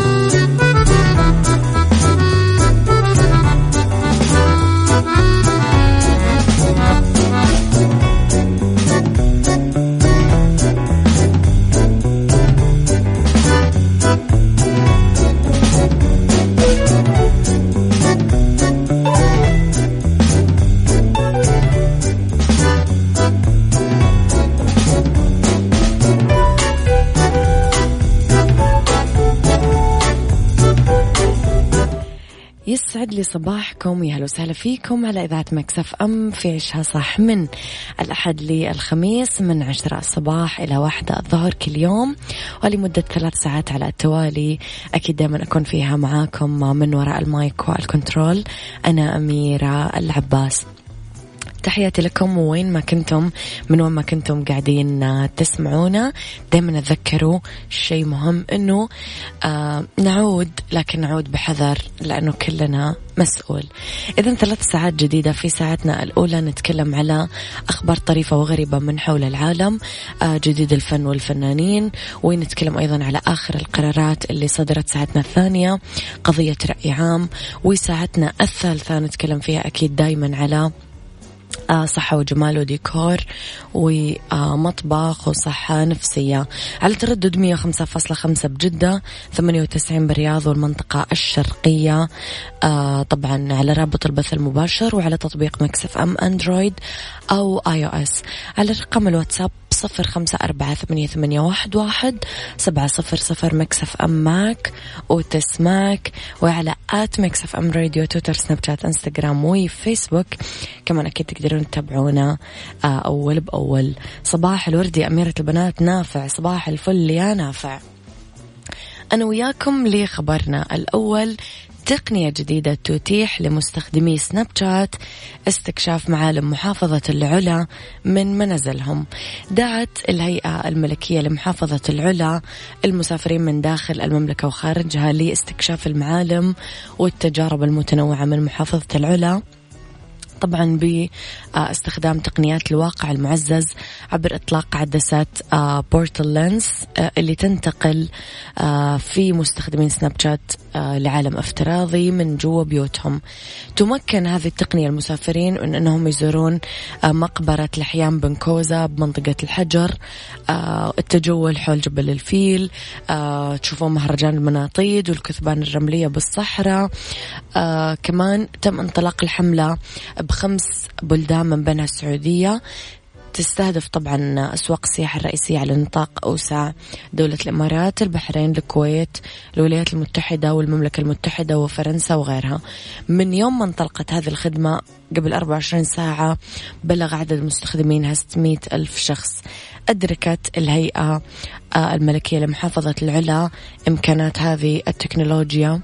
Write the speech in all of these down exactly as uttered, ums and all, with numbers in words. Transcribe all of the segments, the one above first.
يسعد لي صباحكم، يا هلا وسهلا فيكم على إذاعة ميكس إف إم في عيشها صح من الأحد للخميس من عشرة الصباح إلى واحدة الظهر كل يوم، ولمدة ثلاث ساعات على التوالي. أكيد دائما أكون فيها معاكم من وراء المايك والكنترول أنا أميرة العباس. تحياتي لكم وين ما كنتم، من وين ما كنتم قاعدين تسمعونا. دايما تذكروا شيء مهم، انه آه نعود، لكن نعود بحذر لانه كلنا مسؤول. اذا ثلاث ساعات جديدة. في ساعتنا الاولى نتكلم على اخبار طريفة وغريبة من حول العالم، آه جديد الفن والفنانين، ونتكلم ايضا على اخر القرارات اللي صدرت. ساعتنا الثانية قضية رأي عام، وساعتنا الثالثة نتكلم فيها اكيد دايما على صحة وجمال وديكور ومطبخ وصحة نفسية. على تردد مية وخمسة فاصلة خمسة بجدة، ثمانية وتسعين بالرياض والمنطقة الشرقية، طبعا على رابط البث المباشر وعلى تطبيق ميكس إف إم أندرويد أو آي أو إس، على رقم الواتساب صفر خمسة أربعة ثمانية ثمانية واحد واحد سبعة صفر صفر. ميكس إف إم معك وتسمعك، وعلى آت ميكس إف إم راديو، تويتر، سناب شات، إنستغرام وفيسبوك. كمان أكيد تقدرون تتابعونا أول بأول. صباح الوردي أميرة البنات نافع، صباح الفل يا نافع. أنا وياكم لخبرنا الأول، تقنية جديدة تتيح لمستخدمي سناب شات استكشاف معالم محافظة العلا من منازلهم. دعت الهيئة الملكية لمحافظة العلا المسافرين من داخل المملكة وخارجها لاستكشاف المعالم والتجارب المتنوعة من محافظة العلا، طبعا باستخدام تقنيات الواقع المعزز عبر إطلاق عدسات بورتال لينس اللي تنتقل في مستخدمين سناب شات لعالم افتراضي من جوا بيوتهم. تمكن هذه التقنية المسافرين من أنهم يزورون مقبرة لحيان بن كوزة بمنطقة الحجر، التجول حول جبل الفيل، تشوفون مهرجان المناطيد والكثبان الرملية بالصحراء. كمان تم انطلاق الحملة بخمس بلدان من بينها السعودية، تستهدف طبعا أسواق السياحة الرئيسية على نطاق أوسع، دولة الإمارات، البحرين، الكويت، الولايات المتحدة والمملكة المتحدة وفرنسا وغيرها. من يوم ما انطلقت هذه الخدمة قبل أربعة وعشرين ساعة بلغ عدد مستخدمينها ستمائة ألف شخص. أدركت الهيئة الملكية لمحافظة العلا إمكانات هذه التكنولوجيا،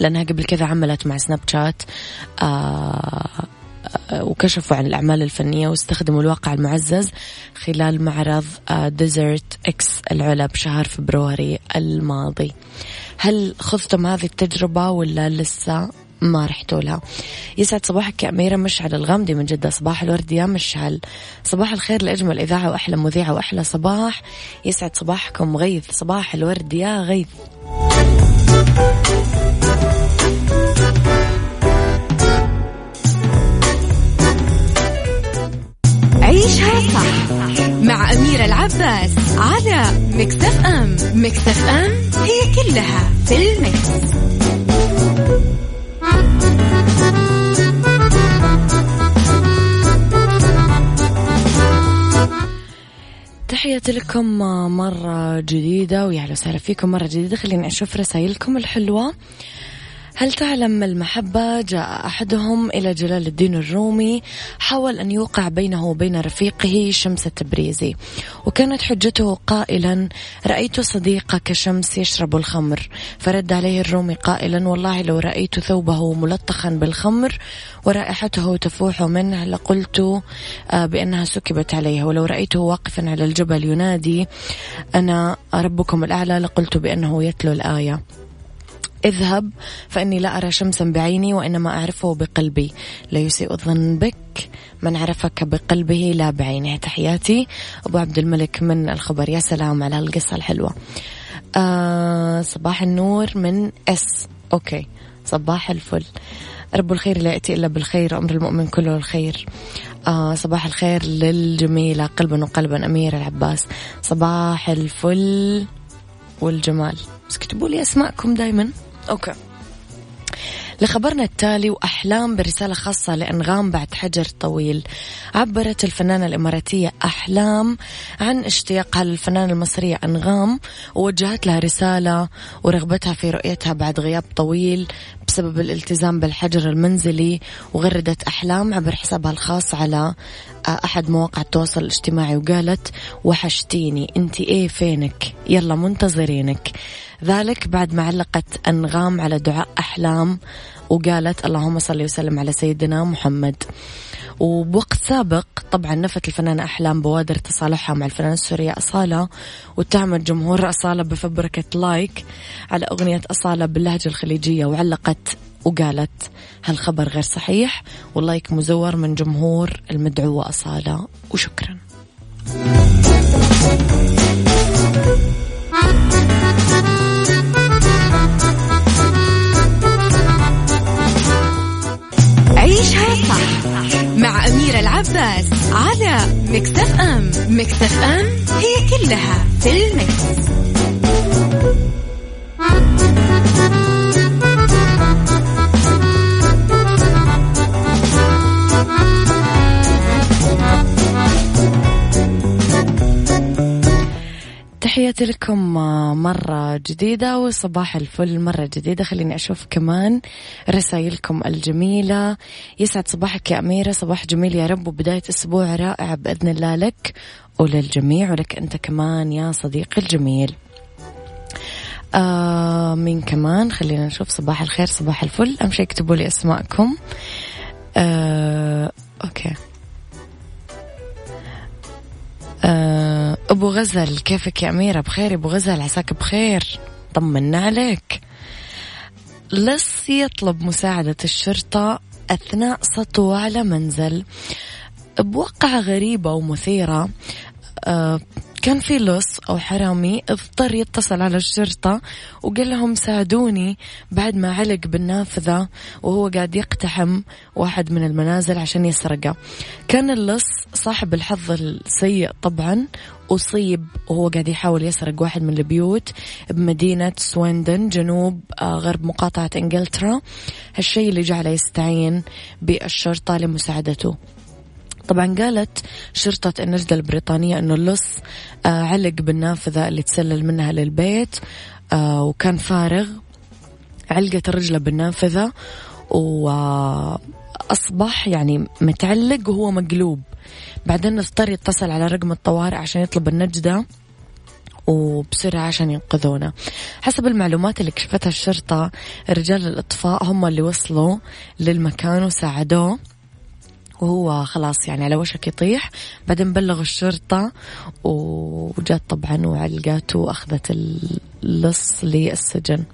لأنها قبل كذا عملت مع سناب شات، آه وكشفوا عن الأعمال الفنية واستخدموا الواقع المعزز خلال معرض ديزرت إكس العلا بشهر فبراير الماضي. هل خذتم هذه التجربة ولا لسه ما رحتوا لها؟ يسعد صباحك يا أميرة. مشعل الغامدي من جدة، صباح الورد يا مشعل. صباح الخير لأجمل إذاعة وأحلى مذيعة وأحلى صباح. يسعد صباحكم غيث، صباح الورد يا غيث. عيشها صح مع أميرة العباس على ميكس إف إم. ميكس إف إم هي كلها في الميكس. تحياتي لكم مرة جديدة، ويا هلا وسهلا فيكم مرة جديدة. خليني أشوف رسائلكم الحلوة. هل تعلم المحبة؟ جاء أحدهم إلى جلال الدين الرومي حاول أن يوقع بينه وبين رفيقه شمس التبريزي، وكانت حجته قائلا رأيت صديقك شمس يشرب الخمر، فرد عليه الرومي قائلا والله لو رأيت ثوبه ملطخا بالخمر ورائحته تفوح منه لقلت بأنها سكبت عليه، ولو رأيته واقفا على الجبل ينادي أنا ربكم الأعلى لقلت بأنه يتلو الآية. اذهب فإني لا أرى شمسا بعيني وإنما أعرفه بقلبي، لا يسيء الظن بك من عرفك بقلبه لا بعينه. تحياتي أبو عبد الملك من الخبر. يا سلام على القصة الحلوة. آه صباح النور من اس أوكي صباح الفل. رب الخير لا يأتي إلا بالخير، أمر المؤمن كله الخير. آه صباح الخير للجميلة قلبا وقلبا أميرة العباس. صباح الفل والجمال، بس اكتبوا لي أسماءكم دايما. أوكي لخبرنا التالي، وأحلام برسالة خاصة لأنغام بعد حجر طويل. عبرت الفنانة الإماراتية أحلام عن اشتياقها للفنانة المصرية أنغام، ووجهت لها رسالة ورغبتها في رؤيتها بعد غياب طويل بسبب الالتزام بالحجر المنزلي. وغردت أحلام عبر حسابها الخاص على أحد مواقع التواصل الاجتماعي وقالت وحشتيني انتي ايه فينك يلا منتظرينك، ذلك بعد ما علقت أنغام على دعاء أحلام وقالت اللهم صل وسلم على سيدنا محمد. وبوقت سابق طبعا نفت الفنانة أحلام بوادر تصالحها مع الفنانة السورية أصالة، واتهمت جمهور أصالة بفبركة لايك على أغنية أصالة باللهجة الخليجية، وعلقت وقالت هالخبر غير صحيح واللايك مزور من جمهور المدعوة أصالة وشكرا. عيشها صح مع أميرة العباس على ميكس إف إم. ميكس إف إم هي كلها في الميكس. تحياتي لكم مرة جديدة وصباح الفل مرة جديدة. خليني أشوف كمان رسائلكم الجميلة. يسعد صباحك يا أميرة، صباح جميل يا رب وبداية أسبوع رائع بإذن الله لك وللجميع، ولك أنت كمان يا صديقي الجميل. آه مين كمان؟ خلينا نشوف. صباح الخير صباح الفل، أهم شيء اكتبوا لي أسماءكم. آه أوكي أبو غزل، كيفك يا أميرة؟ بخير أبو غزل، عساك بخير، طمنا عليك. لص يطلب مساعدة الشرطة أثناء سطوه على منزل. بوقعة غريبة ومثيرة، كان في لص أو حرامي اضطر يتصل على الشرطة وقال لهم ساعدوني بعد ما علق بالنافذة وهو قاعد يقتحم واحد من المنازل عشان يسرقه. كان اللص صاحب الحظ السيء طبعا، أصيب وهو قاعد يحاول يسرق واحد من البيوت بمدينة سويندون جنوب غرب مقاطعة إنجلترا، هالشي اللي جعله يستعين بالشرطة لمساعدته. طبعا قالت شرطة النجدة البريطانية أنه اللص علق بالنافذة اللي تسلل منها للبيت وكان فارغ، علقت الرجلة بالنافذة وأصبح يعني متعلق وهو مقلوب. بعدين اضطر يتصل على رقم الطوارئ عشان يطلب النجدة وبسرعة عشان ينقذونا. حسب المعلومات اللي كشفتها الشرطة، رجال الإطفاء هم اللي وصلوا للمكان وساعدوه وهو خلاص يعني على وشك يطيح. بعدين بلغ الشرطة وجات طبعا وعلقاته وأخذت اللص للسجن.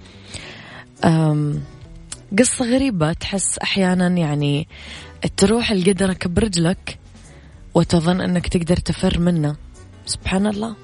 قصة غريبة، تحس أحيانا يعني تروح لقدرك برجلك وتظن أنك تقدر تفر منه، سبحان الله.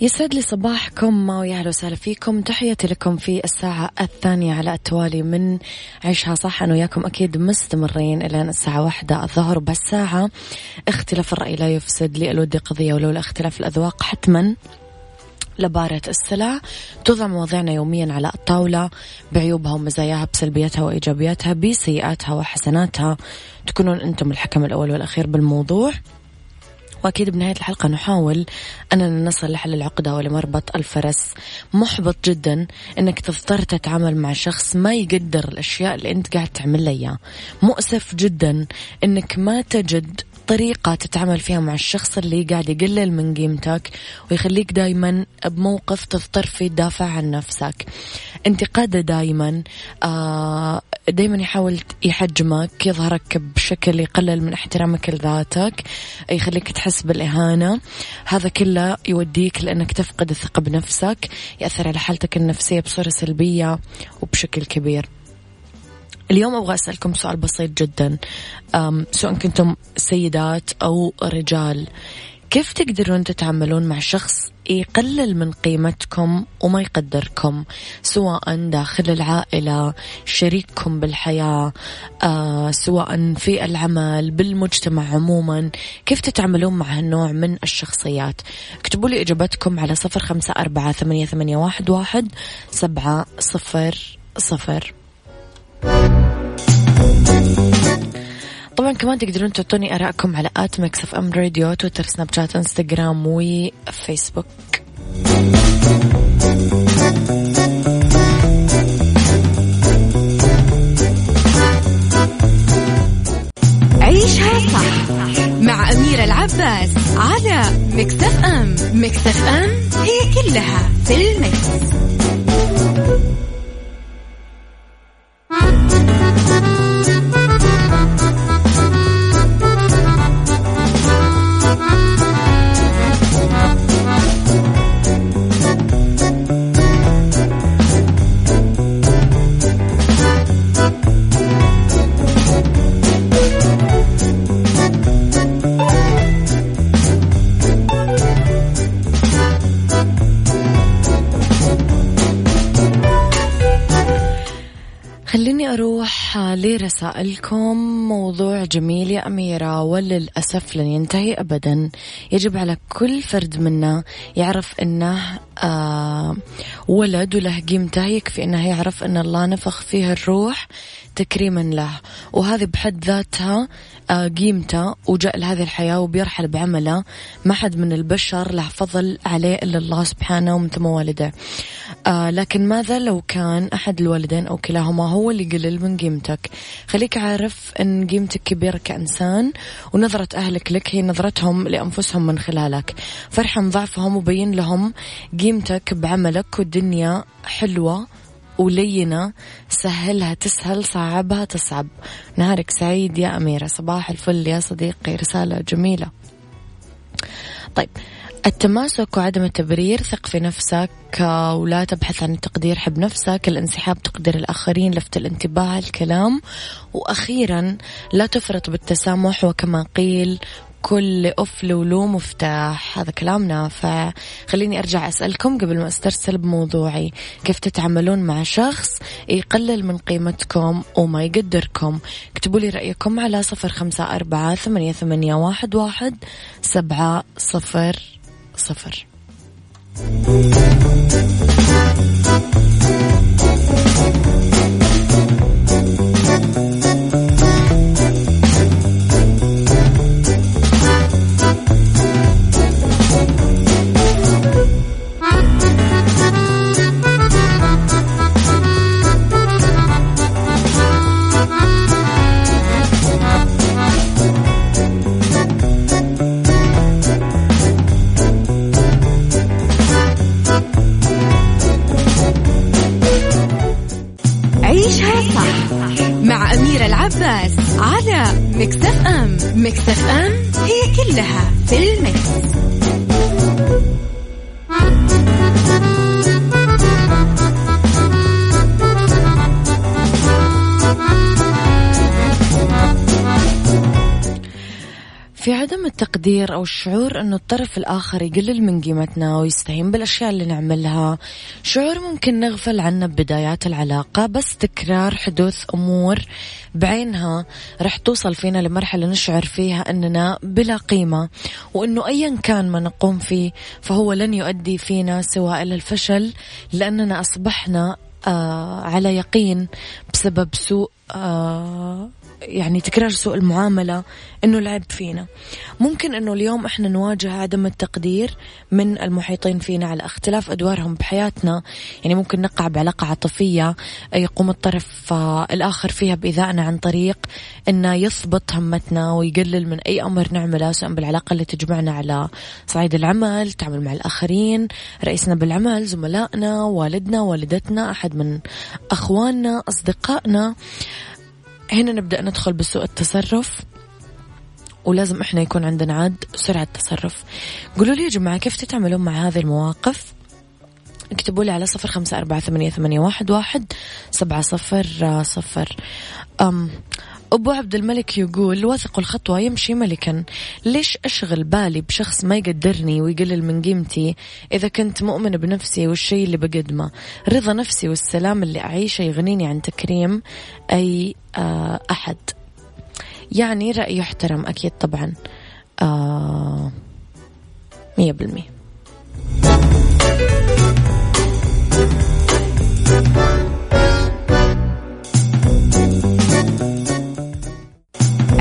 يسعد لي صباحكم ويا أهلا وسهلا فيكم، تحياتي لكم في الساعة الثانية على التوالي من عيشها صح. أنا وياكم أكيد مستمرين إلى الساعة واحدة الظهر. بس ساعة اختلاف الرأي لا يفسد للودي قضية، ولولا اختلاف الأذواق حتما لبارة السلع. توضع مواضيعنا يوميا على الطاولة بعيوبها ومزاياها، بسلبياتها وإيجابياتها، بسيئاتها وحسناتها. تكونون أنتم الحكم الأول والأخير بالموضوع، وأكيد بنهاية الحلقة نحاول أننا نصل لحل العقدة ولمربط الفرس. محبط جدا أنك تضطر تتعامل مع شخص ما يقدر الأشياء اللي أنت قاعد تعمل لها إياها. مؤسف جدا أنك ما تجد طريقة تتعامل فيها مع الشخص اللي قاعد يقلل من قيمتك ويخليك دايما بموقف تضطر فيه تدافع عن نفسك. انتقاده دايما آه دايما يحاول يحجمك، يظهرك بشكل يقلل من احترامك لذاتك، يخليك تحس بالإهانة. هذا كله يوديك لأنك تفقد الثقة بنفسك، يأثر على حالتك النفسية بصورة سلبية وبشكل كبير. اليوم أبغى أسألكم سؤال بسيط جدا، سواء كنتم سيدات أو رجال، كيف تقدرون تتعاملون مع شخص يقلل من قيمتكم وما يقدركم، سواء داخل العائلة، شريككم بالحياة، آه، سواء في العمل، بالمجتمع عموما؟ كيف تتعاملون مع هالنوع من الشخصيات؟ اكتبوا لي إجابتكم على صفر خمسة أربعة ثمانية ثمانية واحد واحد سبعة صفر صفر. طبعا كمان تقدرون تعطوني آراءكم على آت ميكس إف إم راديو، تويتر، سناب شات، انستغرام وفيسبوك. عيشها صح مع أميرة العباس على ميكس إف إم. ميكس إف إم هي كلها في الميكس. خليني أروح لرسائلكم. موضوع جميل يا أميرة وللأسف لن ينتهي أبدا. يجب على كل فرد منا يعرف أنه آه ولد وله قيمته، يكفي أنه يعرف أن الله نفخ فيه الروح تكريما له، وهذه بحد ذاتها آه قيمته، وجاء لهذه الحياة وبيرحل بعمله. ما حد من البشر له فضل عليه إلا الله سبحانه ومتمولده. آه لكن ماذا لو كان أحد الوالدين أو كلاهما هو اللي قلل من قيمتك؟ خليك عارف أن قيمتك كبيرة كإنسان، ونظرة أهلك لك هي نظرتهم لأنفسهم من خلالك، فارحم ضعفهم وبين لهم قيمتك بعملك. والدنيا حلوة ولينا، سهلها تسهل، صعبها تصعب. نهارك سعيد يا أميرة. صباح الفل يا صديقي، رسالة جميلة. طيب، التماسك وعدم التبرير، ثق في نفسك ولا تبحث عن التقدير، حب نفسك، الانسحاب، تقدير الآخرين، لفت الانتباه، الكلام، وأخيرا لا تفرط بالتسامح. وكما قيل كل أفل ولو مفتاح، هذا كلامنا. فخليني أرجع أسألكم قبل ما أسترسل بموضوعي، كيف تتعاملون مع شخص يقلل من قيمتكم وما يقدركم؟ اكتبوا لي رأيكم على صفر خمسة أربعة ثمانية ثمانية واحد واحد سبعة صفر صفر. عيشها صح مع أميرة العباس على ميكس إف إم. ميكس إف إم هي كلها في الميكس. في عدم التقدير أو الشعور أنه الطرف الآخر يقلل من قيمتنا ويستهين بالأشياء اللي نعملها، شعور ممكن نغفل عنه ببدايات العلاقة، بس تكرار حدوث أمور بعينها رح توصل فينا لمرحلة نشعر فيها أننا بلا قيمة، وأنه أيا كان ما نقوم فيه فهو لن يؤدي فينا سواء إلى الفشل، لأننا أصبحنا آه على يقين بسبب سوء آه يعني تكرار سوء المعاملة إنه لعب فينا. ممكن إنه اليوم إحنا نواجه عدم التقدير من المحيطين فينا على اختلاف أدوارهم بحياتنا، يعني ممكن نقع بعلاقة عاطفية يقوم الطرف الآخر فيها بإيذائنا عن طريق إنه يثبط همتنا ويقلل من أي أمر نعمله، سواء بالعلاقة اللي تجمعنا على صعيد العمل، تعامل مع الآخرين، رئيسنا بالعمل، زملائنا، والدنا، والدتنا، أحد من أخواننا، أصدقائنا. هنا نبدأ ندخل بسوء التصرف، ولازم إحنا يكون عندنا عاد سرعة التصرف. قولوا لي يا جماعة كيف تتعاملون مع هذه المواقف؟ اكتبوا لي على صفر خمسة أربعة ثمانية ثمانية واحد واحد سبعة صفر صفر. أم أبو عبد الملك يقول واثق الخطوة يمشي ملكا، ليش أشغل بالي بشخص ما يقدرني ويقلل من قيمتي إذا كنت مؤمن بنفسي والشي اللي بقدمه؟ رضا نفسي والسلام اللي أعيشه يغنيني عن تكريم أي أحد. يعني رأي يحترم أكيد طبعا مية بالمية.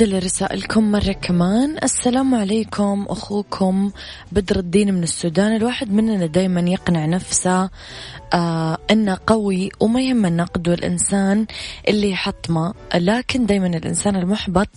لرسائلكم مرة كمان. السلام عليكم، أخوكم بدر الدين من السودان. الواحد مننا دايما يقنع نفسه آه أنه قوي وما يهمه النقد والإنسان اللي يحطمه، لكن دايما الإنسان المحبط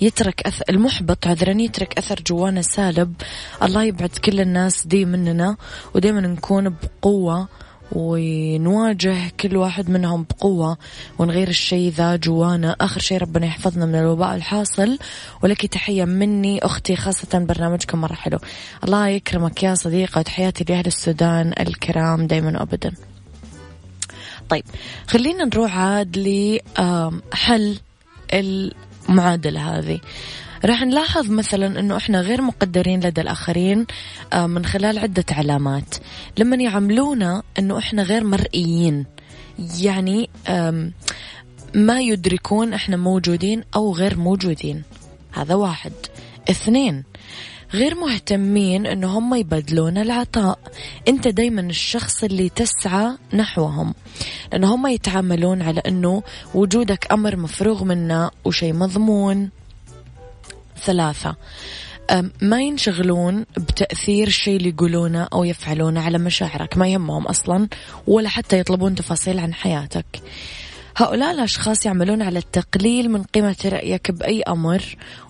يترك أث... المحبط عذرا يترك أثر جوانا سالب. الله يبعد كل الناس دي مننا، ودايما نكون بقوة ونواجه كل واحد منهم بقوة ونغير الشيء ذا جوانا. آخر شيء ربنا يحفظنا من الوباء الحاصل، ولك تحية مني أختي، خاصة برنامجكم مرة حلو. الله يكرمك يا صديقة، تحياتي لأهل السودان الكرام دايما وأبدا. طيب خلينا نروح عاد لحل المعادلة هذه. راح نلاحظ مثلا أنه إحنا غير مقدرين لدى الآخرين من خلال عدة علامات. لما يعملونا أنه إحنا غير مرئيين، يعني ما يدركون إحنا موجودين أو غير موجودين، هذا واحد. اثنين، غير مهتمين أنه هم يبادلون العطاء، أنت دايما الشخص اللي تسعى نحوهم، لأنه هم يتعاملون على أنه وجودك أمر مفروغ منه وشي مضمون. ثلاثة، ما ينشغلون بتأثير الشيء اللي يقولونه أو يفعلونه على مشاعرك، ما يهمهم أصلا ولا حتى يطلبون تفاصيل عن حياتك. هؤلاء الأشخاص يعملون على التقليل من قيمة رأيك بأي أمر،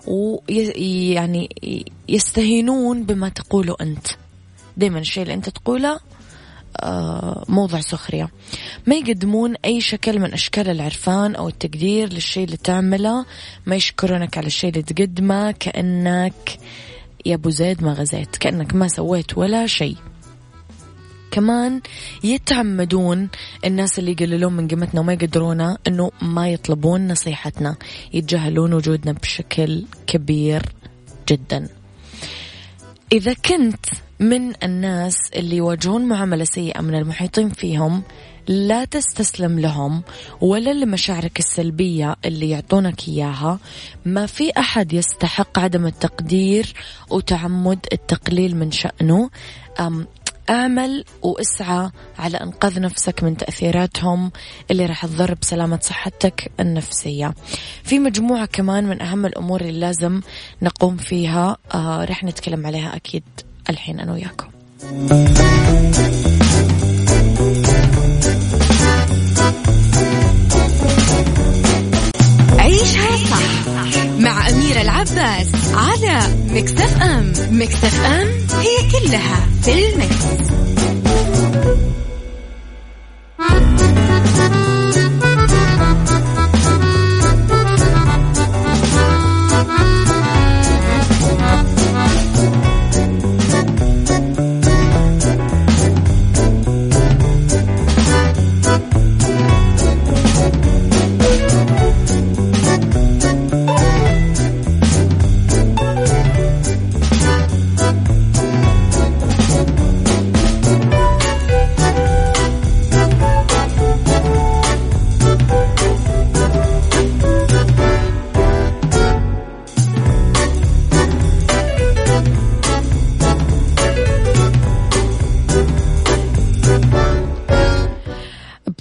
ويعني يستهينون بما تقوله أنت، دايما الشيء اللي أنت تقوله موضع سخرية. ما يقدمون أي شكل من أشكال العرفان أو التقدير للشيء اللي تعمله، ما يشكرونك على الشيء اللي تقدمه، كأنك يا أبو زيد ما غزيت، كأنك ما سويت ولا شيء. كمان يتعمدون الناس اللي يقللون من قيمتنا وما يقدرونا أنه ما يطلبون نصيحتنا، يتجاهلون وجودنا بشكل كبير جدا. إذا كنت من الناس اللي يواجهون معاملة سيئة من المحيطين فيهم، لا تستسلم لهم ولا لمشاعرك السلبية اللي يعطونك إياها. ما في أحد يستحق عدم التقدير وتعمد التقليل من شأنه. آمل واسعى على أنقاذ نفسك من تأثيراتهم اللي راح تضر بسلامة صحتك النفسية. في مجموعة كمان من أهم الأمور اللي لازم نقوم فيها آه راح نتكلم عليها أكيد الحين أنا وياكم. عيشها صح مع أميرة العباس على ميكس إف إم. ميكس إف إم هي كلها في الميكس.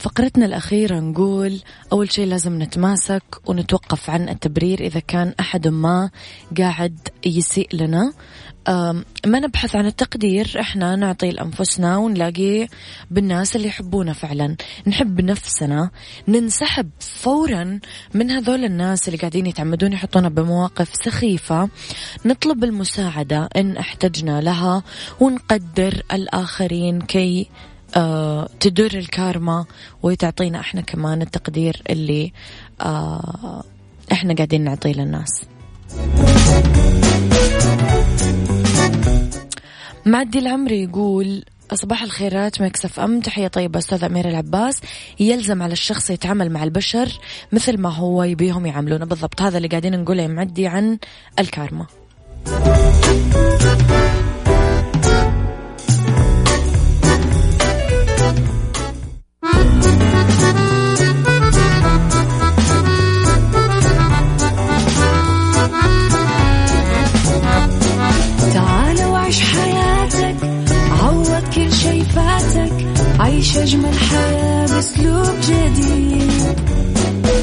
فقرتنا الأخيرة نقول أول شيء لازم نتماسك ونتوقف عن التبرير إذا كان أحد ما قاعد يسيء لنا. ما نبحث عن التقدير، إحنا نعطي لأنفسنا ونلاقيه بالناس اللي يحبونا فعلا. نحب نفسنا، ننسحب فورا من هذول الناس اللي قاعدين يتعمدون يحطونا بمواقف سخيفة. نطلب المساعدة إن احتجنا لها ونقدر الآخرين كي آه تدور الكارما وتعطينا احنا كمان التقدير اللي آه احنا قاعدين نعطيه للناس. معدي العمري يقول صباح الخيرات ميكس إف إم، تحية طيبة أستاذ أميرة العباس. يلزم على الشخص يتعامل مع البشر مثل ما هو يبيهم يعاملونه بالضبط. هذا اللي قاعدين نقوله يا معدي عن الكارما. عيش أجمل حياة بأسلوب جديد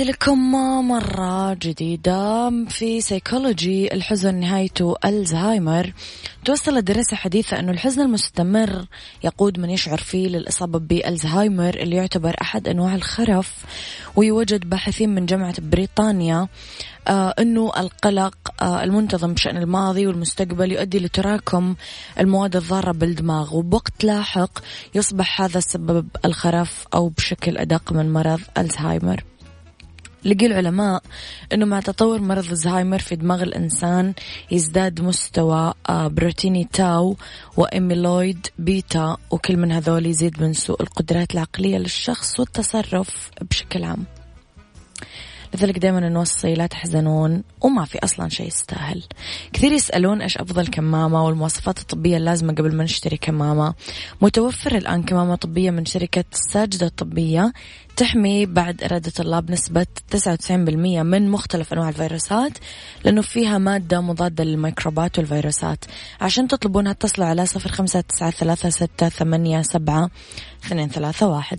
لكم مرة جديدة في سيكولوجي. الحزن نهايته ألزهايمر. توصلت دراسة حديثة أنه الحزن المستمر يقود من يشعر فيه للإصابة بألزهايمر اللي يعتبر أحد أنواع الخرف. ويوجد باحثين من جامعة بريطانيا آه أنه القلق آه المنتظم بشأن الماضي والمستقبل يؤدي لتراكم المواد الضارة بالدماغ، وبوقت لاحق يصبح هذا السبب الخرف أو بشكل أدق من مرض ألزهايمر. لقي العلماء أنه مع تطور مرض الزهايمر في دماغ الإنسان يزداد مستوى بروتيني تاو وإميلويد بيتا، وكل من هذول يزيد من سوء القدرات العقلية للشخص والتصرف بشكل عام. لذلك دائما نوصي لا تحزنون وما في أصلا شيء يستاهل. كثير يسألون إيش أفضل كمامة والمواصفات الطبية اللازمة قبل ما نشتري كمامة. متوفر الآن كمامة طبية من شركة الساجدة الطبية تحمي بعد إرادة الله بنسبة تسعة وتسعين بالمئة من مختلف أنواع الفيروسات، لأنه فيها مادة مضادة للميكروبات والفيروسات. عشان تطلبونها اتصلوا على صفر خمسة تسعة ثلاثة ستة ثمانية سبعة اثنين ثلاثة واحد.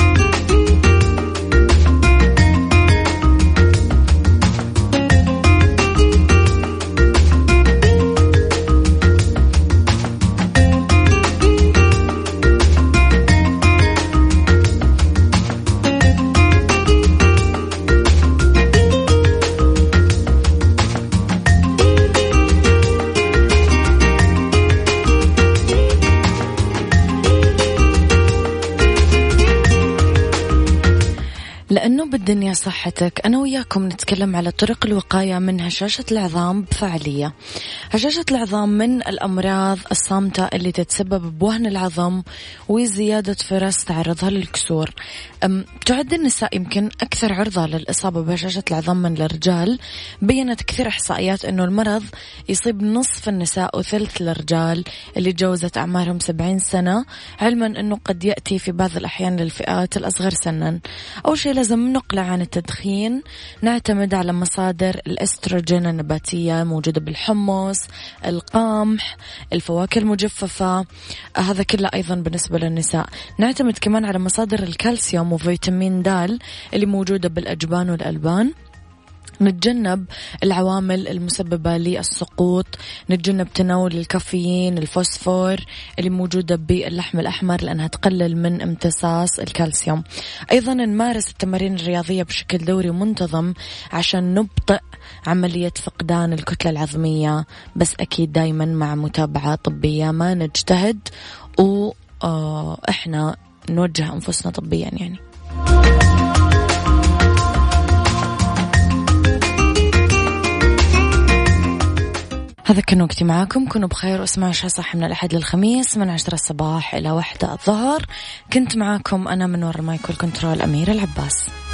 لأنه بالدنيا صحتك أنا وياكم نتكلم على طرق الوقاية من هشاشة العظام بفعالية. هشاشة العظام من الأمراض الصامتة اللي تتسبب بوهن العظم وزيادة فرص تعرضها للكسور. تعد النساء يمكن أكثر عرضة للإصابة بهشاشة العظام من الرجال. بيّنت كثير إحصائيات أنه المرض يصيب نصف النساء وثلث الرجال اللي تجاوزت أعمارهم سبعين سنة، علما أنه قد يأتي في بعض الأحيان للفئات الأصغر سنا. أول شيء لازم نقلع عن عن التدخين نعتمد على مصادر الاستروجين النباتية موجودة بالحمص، القمح، الفواكه المجففة، هذا كله أيضا بالنسبة للنساء. نعتمد كمان على مصادر الكالسيوم وفيتامين د اللي موجودة بالأجبان والألبان. نتجنب العوامل المسببة للسقوط، نتجنب تناول الكافيين، الفوسفور اللي موجودة باللحم الأحمر لأنها تقلل من امتصاص الكالسيوم. أيضا نمارس التمارين الرياضية بشكل دوري ومنتظم عشان نبطئ عملية فقدان الكتلة العظمية، بس أكيد دايما مع متابعة طبية. ما نجتهد وإحنا نوجه أنفسنا طبيا يعني. هذا كان وقتي معاكم، كنوا بخير واسمعوا شها صح من الأحد للخميس من عشرة الصباح إلى واحدة الظهر. كنت معاكم أنا من وراء المايك والكنترول أميرة العباس.